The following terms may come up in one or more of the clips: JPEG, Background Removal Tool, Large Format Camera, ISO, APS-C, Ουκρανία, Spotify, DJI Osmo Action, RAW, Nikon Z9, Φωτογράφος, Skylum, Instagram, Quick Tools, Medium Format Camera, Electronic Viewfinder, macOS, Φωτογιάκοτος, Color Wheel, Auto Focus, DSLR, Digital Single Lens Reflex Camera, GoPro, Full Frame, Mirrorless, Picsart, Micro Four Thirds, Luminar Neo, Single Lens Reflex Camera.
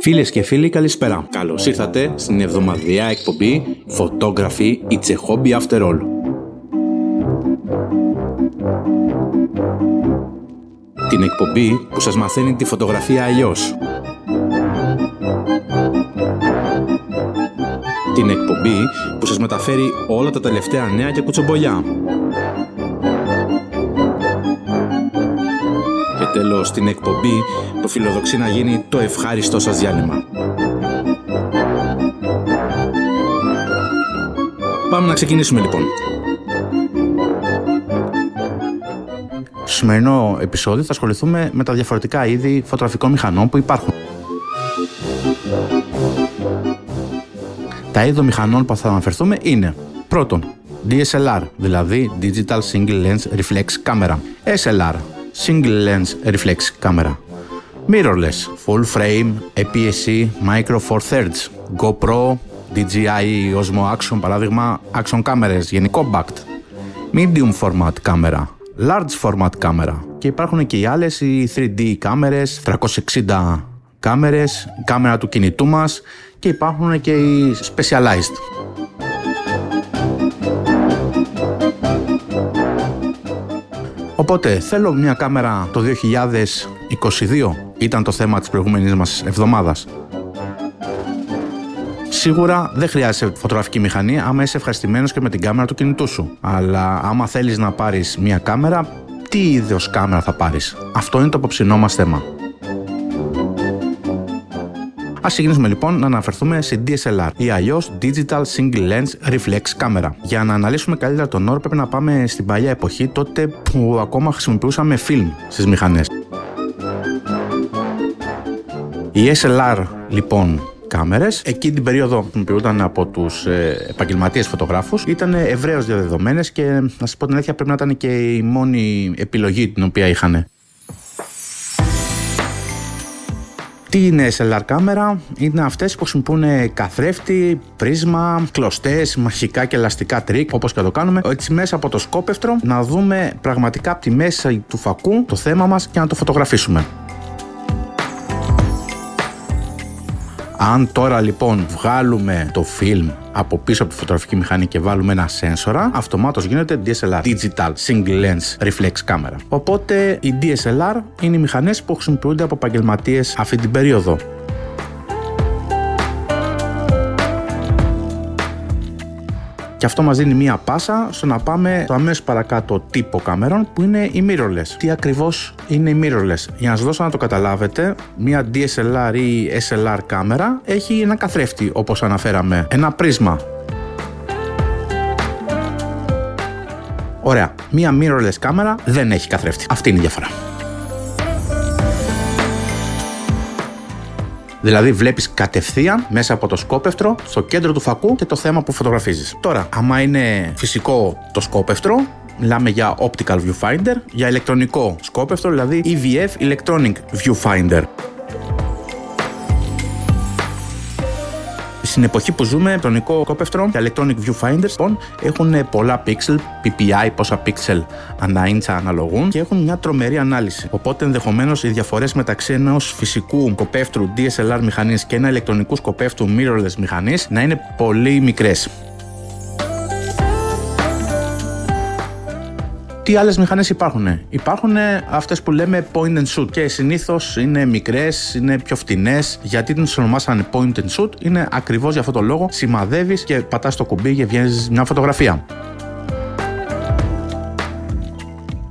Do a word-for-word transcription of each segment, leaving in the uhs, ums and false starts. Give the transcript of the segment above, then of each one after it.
Φίλες και φίλοι, καλησπέρα. Καλώς ήρθατε στην εβδομαδιαία εκπομπή Photography It's a Hobby After All. Την εκπομπή που σας μαθαίνει τη φωτογραφία αλλιώς. Την εκπομπή που σας μεταφέρει όλα τα τελευταία νέα και κουτσομπολιά. Τέλος, την εκπομπή που φιλοδοξεί να γίνει το ευχάριστό σας διάλειμμα. Πάμε να ξεκινήσουμε λοιπόν. Στο σημερινό επεισόδιο θα ασχοληθούμε με τα διαφορετικά είδη φωτογραφικών μηχανών που υπάρχουν. Τα είδη μηχανών που θα αναφερθούμε είναι: πρώτον, ντι ες ελ αρ, δηλαδή Digital Single Lens Reflex Camera, ες ελ αρ, Single Lens Reflex Camera, Mirrorless, Full Frame, έι πι ες-C, Micro Four Thirds, GoPro, ντι τζέι άι Osmo Action, παράδειγμα, Action κάμερες, γενικό backed, Medium Format Camera, Large Format Camera, και υπάρχουν και οι άλλες, οι θρι ντι κάμερες, τριακόσια εξήντα κάμερες, κάμερα του κινητού μας, και υπάρχουν και οι Specialized. Οπότε, θέλω μια κάμερα το δύο χιλιάδες είκοσι δύο, ήταν το θέμα της προηγούμενης μας εβδομάδας. Σίγουρα δεν χρειάζεσαι φωτογραφική μηχανή άμα είσαι ευχαριστημένος και με την κάμερα του κινητού σου. Αλλά άμα θέλεις να πάρεις μια κάμερα, τι είδος κάμερα θα πάρεις? Αυτό είναι το απόψινό μας θέμα. Ας ξεκινήσουμε λοιπόν να αναφερθούμε σε ντι ες ελ αρ ή αλλιώς Digital Single Lens Reflex Camera. Για να αναλύσουμε καλύτερα τον όρο πρέπει να πάμε στην παλιά εποχή, τότε που ακόμα χρησιμοποιούσαμε film στις μηχανές. Οι ες ελ αρ λοιπόν κάμερες, εκεί την περίοδο που χρησιμοποιούνταν από τους ε, επαγγελματίες φωτογράφους, ήταν ευρέως διαδεδομένες και να σας πω την αλήθεια πρέπει να ήταν και η μόνη επιλογή την οποία είχαν. Τι είναι ες ελ αρ κάμερα? Είναι αυτές που χρησιμοποιούν καθρέφτη, πρίσμα, κλωστές, μαχικά και ελαστικά τρίκ, όπως και το κάνουμε, έτσι μέσα από το σκόπευτρο, να δούμε πραγματικά από τη μέσα του φακού το θέμα μας και να το φωτογραφίσουμε. Αν τώρα λοιπόν βγάλουμε το φιλμ από πίσω από τη φωτογραφική μηχανή και βάλουμε ένα σένσορα, αυτομάτως γίνεται ντι ες ελ αρ, Digital Single Lens Reflex Camera. Οπότε οι ντι ες ελ αρ είναι οι μηχανές που χρησιμοποιούνται από επαγγελματίες αυτή την περίοδο. Και αυτό μας δίνει μία πάσα στο να πάμε στο αμέσως παρακάτω τύπο κάμερων, που είναι οι mirrorless. Τι ακριβώς είναι οι mirrorless? Για να σας δώσω να το καταλάβετε, μία ντι ες ελ αρ ή ες ελ αρ κάμερα έχει ένα καθρέφτη, όπως αναφέραμε, ένα πρίσμα. Ωραία, μία mirrorless κάμερα δεν έχει καθρέφτη. Αυτή είναι η διαφορά. Δηλαδή, βλέπεις κατευθείαν μέσα από το σκόπευτρο στο κέντρο του φακού και το θέμα που φωτογραφίζεις. Τώρα, άμα είναι φυσικό το σκόπευτρο, μιλάμε για Optical Viewfinder, για ηλεκτρονικό σκόπευτρο, δηλαδή ι βι εφ, Electronic Viewfinder. Στην εποχή που ζούμε, ηλεκτρονικό σκόπευτρο και Electronic Viewfinders λοιπόν, έχουν πολλά pixel, πι πι άι, πόσα pixel ανά ίντσα αναλογούν, και έχουν μια τρομερή ανάλυση. Οπότε ενδεχομένως οι διαφορές μεταξύ ενός φυσικού σκοπεύτρου ντι ες ελ αρ μηχανής και ένα ηλεκτρονικού σκοπεύτρου mirrorless μηχανής να είναι πολύ μικρές. Τι άλλες μηχανές υπάρχουν? Υπάρχουν αυτές που λέμε point and shoot, και συνήθως είναι μικρές, είναι πιο φτηνές. Γιατί τις ονομάσανε point and shoot? Είναι ακριβώς για αυτόν τον λόγο. Σημαδεύεις και πατάς το κουμπί και βγαίνεις μια φωτογραφία.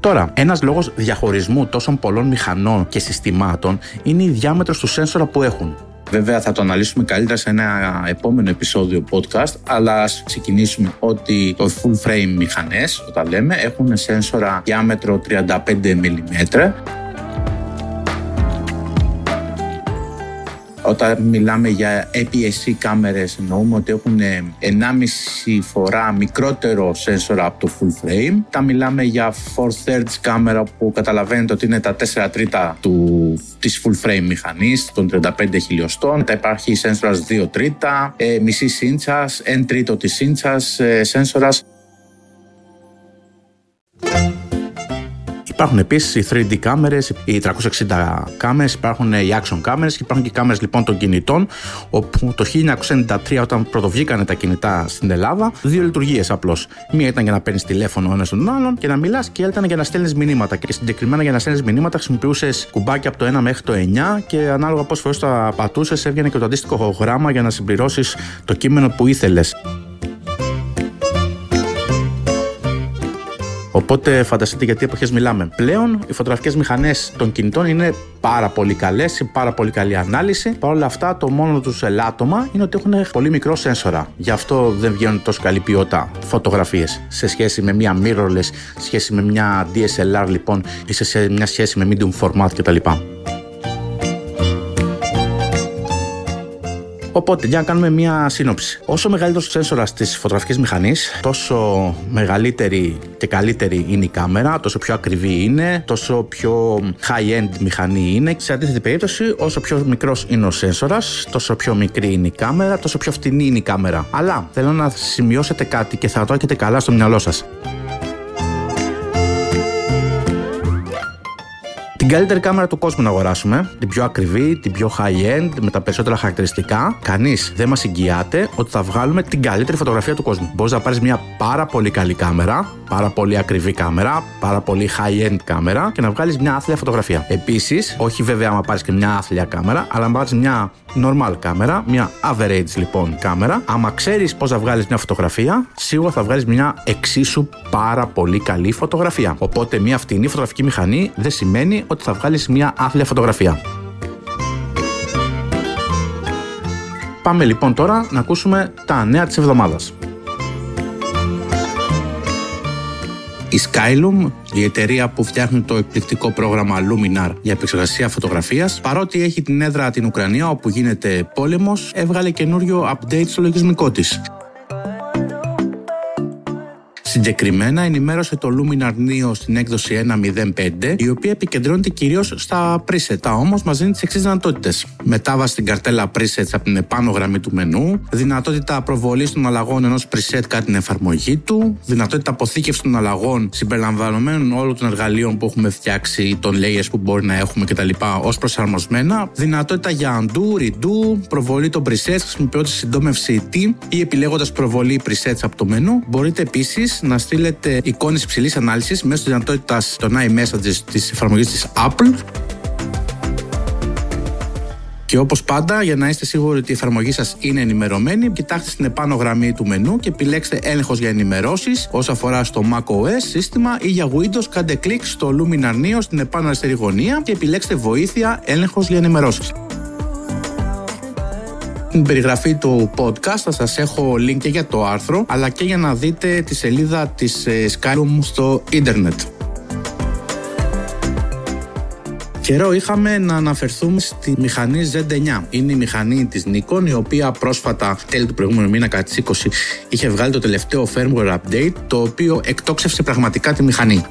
Τώρα, ένας λόγος διαχωρισμού τόσων πολλών μηχανών και συστημάτων είναι η διάμετρος του σένσορα που έχουν. Βέβαια θα το αναλύσουμε καλύτερα σε ένα επόμενο επεισόδιο podcast, αλλά ας ξεκινήσουμε ότι το full frame μηχανές, όταν λέμε, έχουν σένσορα διάμετρο τριάντα πέντε μιλιμέτρα. Όταν μιλάμε για έι πι ες-C κάμερες, εννοούμε ότι έχουν ενάμιση φορά μικρότερο σένσορα από το full frame. Τα μιλάμε για four thirds κάμερα, που καταλαβαίνετε ότι είναι τα τέσσερα τρίτα του, της full frame μηχανής, των τριάντα πέντε χιλιοστών. Τα υπάρχει σένσορας δύο τρίτα, ε, μισής ίντσας, ένα τρίτο της ίντσας ε, σένσορας. Υπάρχουν επίσης οι θρι ντι κάμερες, οι τριακόσιες εξήντα κάμερες, υπάρχουν οι action κάμερες και υπάρχουν και οι κάμερες λοιπόν των κινητών, όπου το χίλια εννιακόσια ενενήντα τρία όταν πρωτοβγήκανε τα κινητά στην Ελλάδα, δύο λειτουργίες απλώς. Μία ήταν για να παίρνεις τηλέφωνο ο ένας τον άλλον και να μιλάς, και η άλλη ήταν για να στέλνεις μηνύματα. Και συγκεκριμένα για να στέλνεις μηνύματα χρησιμοποιούσες κουμπάκια από το ένα μέχρι το εννιά και ανάλογα πόσες φορές τα πατούσες έβγαινε και το αντίστοιχο γράμμα για να συμπληρώσεις το κείμενο που ήθελες. Οπότε φανταστείτε γιατί εποχές μιλάμε. Πλέον οι φωτογραφικές μηχανές των κινητών είναι πάρα πολύ καλές, πάρα πολύ καλή ανάλυση. Παρ' όλα αυτά, το μόνο τους ελάττωμα είναι ότι έχουν πολύ μικρό σένσορα. Γι' αυτό δεν βγαίνουν τόσο καλή ποιότητα φωτογραφίες σε σχέση με μια mirrorless, σε σχέση με μια ντι ες ελ αρ λοιπόν, ή σε μια σχέση με medium format κτλ. Οπότε, για να κάνουμε μία σύνοψη. Όσο μεγαλύτερος ο σένσορας της φωτογραφικής μηχανής, τόσο μεγαλύτερη και καλύτερη είναι η κάμερα, τόσο πιο ακριβή είναι, τόσο πιο high-end μηχανή είναι. Σε αντίθετη περίπτωση, όσο πιο μικρός είναι ο σένσορας, τόσο πιο μικρή είναι η κάμερα, τόσο πιο φτηνή είναι η κάμερα. Αλλά θέλω να σημειώσετε κάτι και θα το έχετε καλά στο μυαλό σας. Την καλύτερη κάμερα του κόσμου να αγοράσουμε, την πιο ακριβή, την πιο high-end, με τα περισσότερα χαρακτηριστικά, κανείς δεν μας εγγυάται ότι θα βγάλουμε την καλύτερη φωτογραφία του κόσμου. Μπορείς να πάρεις μια πάρα πολύ καλή κάμερα, πάρα πολύ ακριβή κάμερα, πάρα πολύ high-end κάμερα και να βγάλεις μια άθλια φωτογραφία. Επίσης, όχι βέβαια άμα πάρεις και μια άθλια κάμερα, αλλά να πάρεις μια normal κάμερα, μια average λοιπόν κάμερα. Άμα ξέρεις πώς να βγάλεις μια φωτογραφία, σίγουρα θα βγάλεις μια εξίσου πάρα πολύ καλή φωτογραφία. Οπότε, μια φτηνή φωτογραφική μηχανή δεν σημαίνει ότι θα βγάλεις μια άθλια φωτογραφία. Πάμε λοιπόν τώρα να ακούσουμε τα νέα της εβδομάδας. Η Skylum, η εταιρεία που φτιάχνει το εκπληκτικό πρόγραμμα Luminar για επεξεργασία φωτογραφίας, παρότι έχει την έδρα την Ουκρανία όπου γίνεται πόλεμος, έβγαλε καινούριο update στο λογισμικό της. Συγκεκριμένα ενημέρωσε το Luminar Neo στην έκδοση ένα μηδέν πέντε, η οποία επικεντρώνεται κυρίως στα preset, όμως μας δίνει τις εξής δυνατότητες. Μετάβαση στην καρτέλα presets από την επάνω γραμμή του μενού, δυνατότητα προβολής των αλλαγών ενός preset κατά την εφαρμογή του, δυνατότητα αποθήκευσης των αλλαγών συμπεριλαμβανομένων όλων των εργαλείων που έχουμε φτιάξει, των layers που μπορεί να έχουμε κτλ. Ως προσαρμοσμένα, δυνατότητα για undo, redo, προβολή των presets χρησιμοποιώντας συντόμευση τι ή επιλέγοντας προβολή presets από το μενού. Μπορείτε επίσης να στείλετε εικόνες υψηλής ανάλυσης μέσω της δυνατότητας των iMessages της εφαρμογής της Apple. Και όπως πάντα, για να είστε σίγουροι ότι η εφαρμογή σας είναι ενημερωμένη, κοιτάξτε στην επάνω γραμμή του μενού και επιλέξτε έλεγχος για ενημερώσεις όσο αφορά στο macOS σύστημα ή για Windows. Κάντε κλικ στο Luminar Neo στην επάνω αριστερή γωνία και επιλέξτε βοήθεια έλεγχος για ενημερώσεις. Στην περιγραφή του podcast θα σας έχω link και για το άρθρο, αλλά και για να δείτε τη σελίδα της Skylum στο ίντερνετ. Καιρό είχαμε να αναφερθούμε στη μηχανή ζετ εννιά. Είναι η μηχανή της Nikon, η οποία πρόσφατα, τέλη του προηγούμενου μήνα, κατά τις είκοσι, είχε βγάλει το τελευταίο firmware update, το οποίο εκτόξευσε πραγματικά τη μηχανή.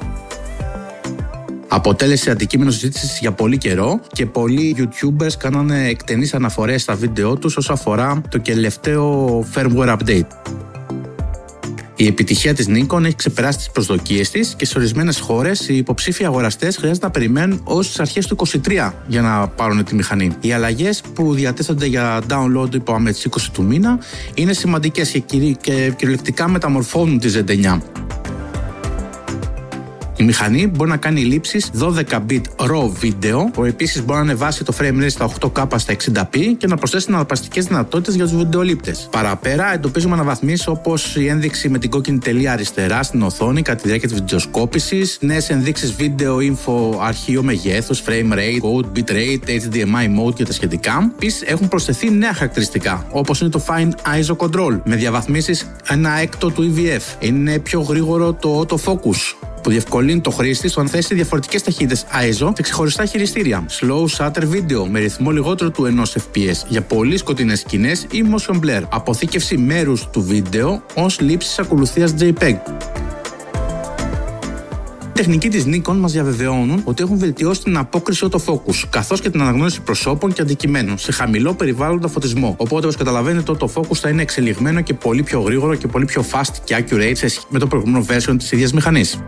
Αποτέλεσε αντικείμενο συζήτησης για πολύ καιρό και πολλοί YouTubers κάνανε εκτενείς αναφορές στα βίντεο τους όσον αφορά το τελευταίο firmware update. Η επιτυχία της Nikon έχει ξεπεράσει τις προσδοκίες της και σε ορισμένες χώρες οι υποψήφοι αγοραστές χρειάζεται να περιμένουν ως τις αρχές του είκοσι τρία για να πάρουν τη μηχανή. Οι αλλαγές που διατίθενται για download υπό με τις είκοσι του μήνα είναι σημαντικές και, κυρι... και κυριολεκτικά μεταμορφώνουν τη ζετ εννιά. Η μηχανή μπορεί να κάνει λήψεις δώδεκα bit RAW βίντεο, που επίσης μπορεί να ανεβάσει το frame rate στα οκτώ κέι στα εξήντα πι και να προσθέσει αναπαστικές δυνατότητες για τους βιντεολήπτες. Παραπέρα, εντοπίζουμε αναβαθμίσεις όπως η ένδειξη με την κόκκινη τελεία αριστερά στην οθόνη κατά τη διάρκεια της βιντεοσκόπησης, νέες ενδείξεις βίντεο, info, αρχείο μεγέθους, frame rate, code, bitrate, έιτς ντι εμ άι mode και τα σχετικά. Επίσης, έχουν προσθεθεί νέα χαρακτηριστικά όπως είναι το Fine άι ες ο Control με διαβαθμίσεις ένα έκτο του ι βι εφ. Είναι πιο γρήγορο το Auto Focus, που διευκολύνει το χρήστη στο να θέσει διαφορετικές ταχύτητες άι ες ο σε ξεχωριστά χειριστήρια. Slow shutter video με ρυθμό λιγότερο του ενός εφ πι ες για πολύ σκοτεινές σκηνές ή motion blur. Αποθήκευση μέρους του βίντεο ως λήψης ακολουθίας JPEG. Οι τεχνικοί της Nikon μας διαβεβαιώνουν ότι έχουν βελτιώσει την απόκριση auto focus καθώς και την αναγνώριση προσώπων και αντικειμένων σε χαμηλό περιβάλλοντα φωτισμό. Οπότε, όπως καταλαβαίνετε, το auto focus θα είναι εξελιγμένο και πολύ πιο γρήγορο και πολύ πιο fast και accurate με το προηγούμενο version της ίδιας μηχανής.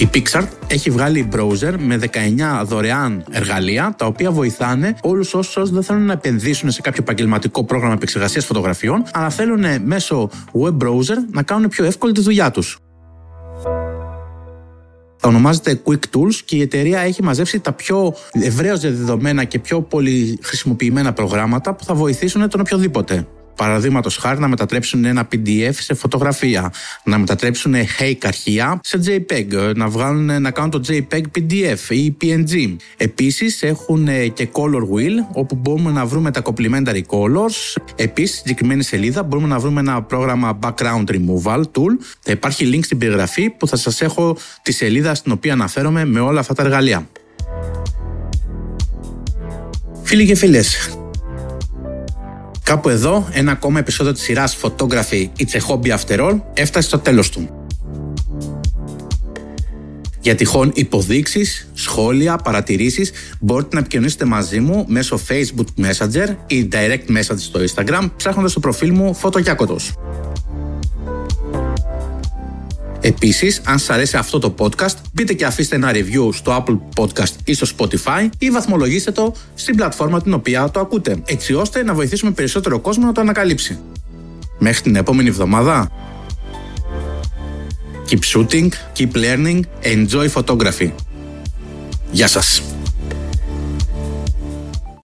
Η Picsart έχει βγάλει browser με δεκαεννιά δωρεάν εργαλεία, τα οποία βοηθάνε όλους όσους δεν θέλουν να επενδύσουν σε κάποιο επαγγελματικό πρόγραμμα επεξεργασίας φωτογραφιών, αλλά θέλουν μέσω web browser να κάνουν πιο εύκολη τη δουλειά τους. Ονομάζεται Quick Tools και η εταιρεία έχει μαζέψει τα πιο ευρέως διαδεδομένα και πιο πολύ χρησιμοποιημένα προγράμματα που θα βοηθήσουν τον οποιοδήποτε. Παραδείγματος χάρη να μετατρέψουν ένα πι ντι εφ σε φωτογραφία, να μετατρέψουν χέικ αρχεία σε JPEG, να, βγάλουν, να κάνουν το JPEG πι ντι εφ ή πι εν τζι. Επίσης έχουν και Color Wheel, όπου μπορούμε να βρούμε τα complementary colors. Επίσης, στη συγκεκριμένη σελίδα μπορούμε να βρούμε ένα πρόγραμμα Background Removal Tool. Θα υπάρχει link στην περιγραφή που θα σας έχω τη σελίδα στην οποία αναφέρομαι με όλα αυτά τα εργαλεία. Φίλοι και φίλες, κάπου εδώ ένα ακόμα επεισόδιο της σειράς Photography It's a Hobby After All έφτασε στο τέλος του. Για τυχόν υποδείξεις, σχόλια, παρατηρήσεις μπορείτε να επικοινωνήσετε μαζί μου μέσω Facebook Messenger ή Direct Message στο Instagram ψάχνοντας το προφίλ μου Φωτογιάκοτος. Επίσης, αν σας αρέσει αυτό το podcast, μπείτε και αφήστε ένα review στο Apple Podcast ή στο Spotify ή βαθμολογήστε το στην πλατφόρμα την οποία το ακούτε, έτσι ώστε να βοηθήσουμε περισσότερο κόσμο να το ανακαλύψει. Μέχρι την επόμενη εβδομάδα. Keep shooting, keep learning, enjoy photography. Γεια σας!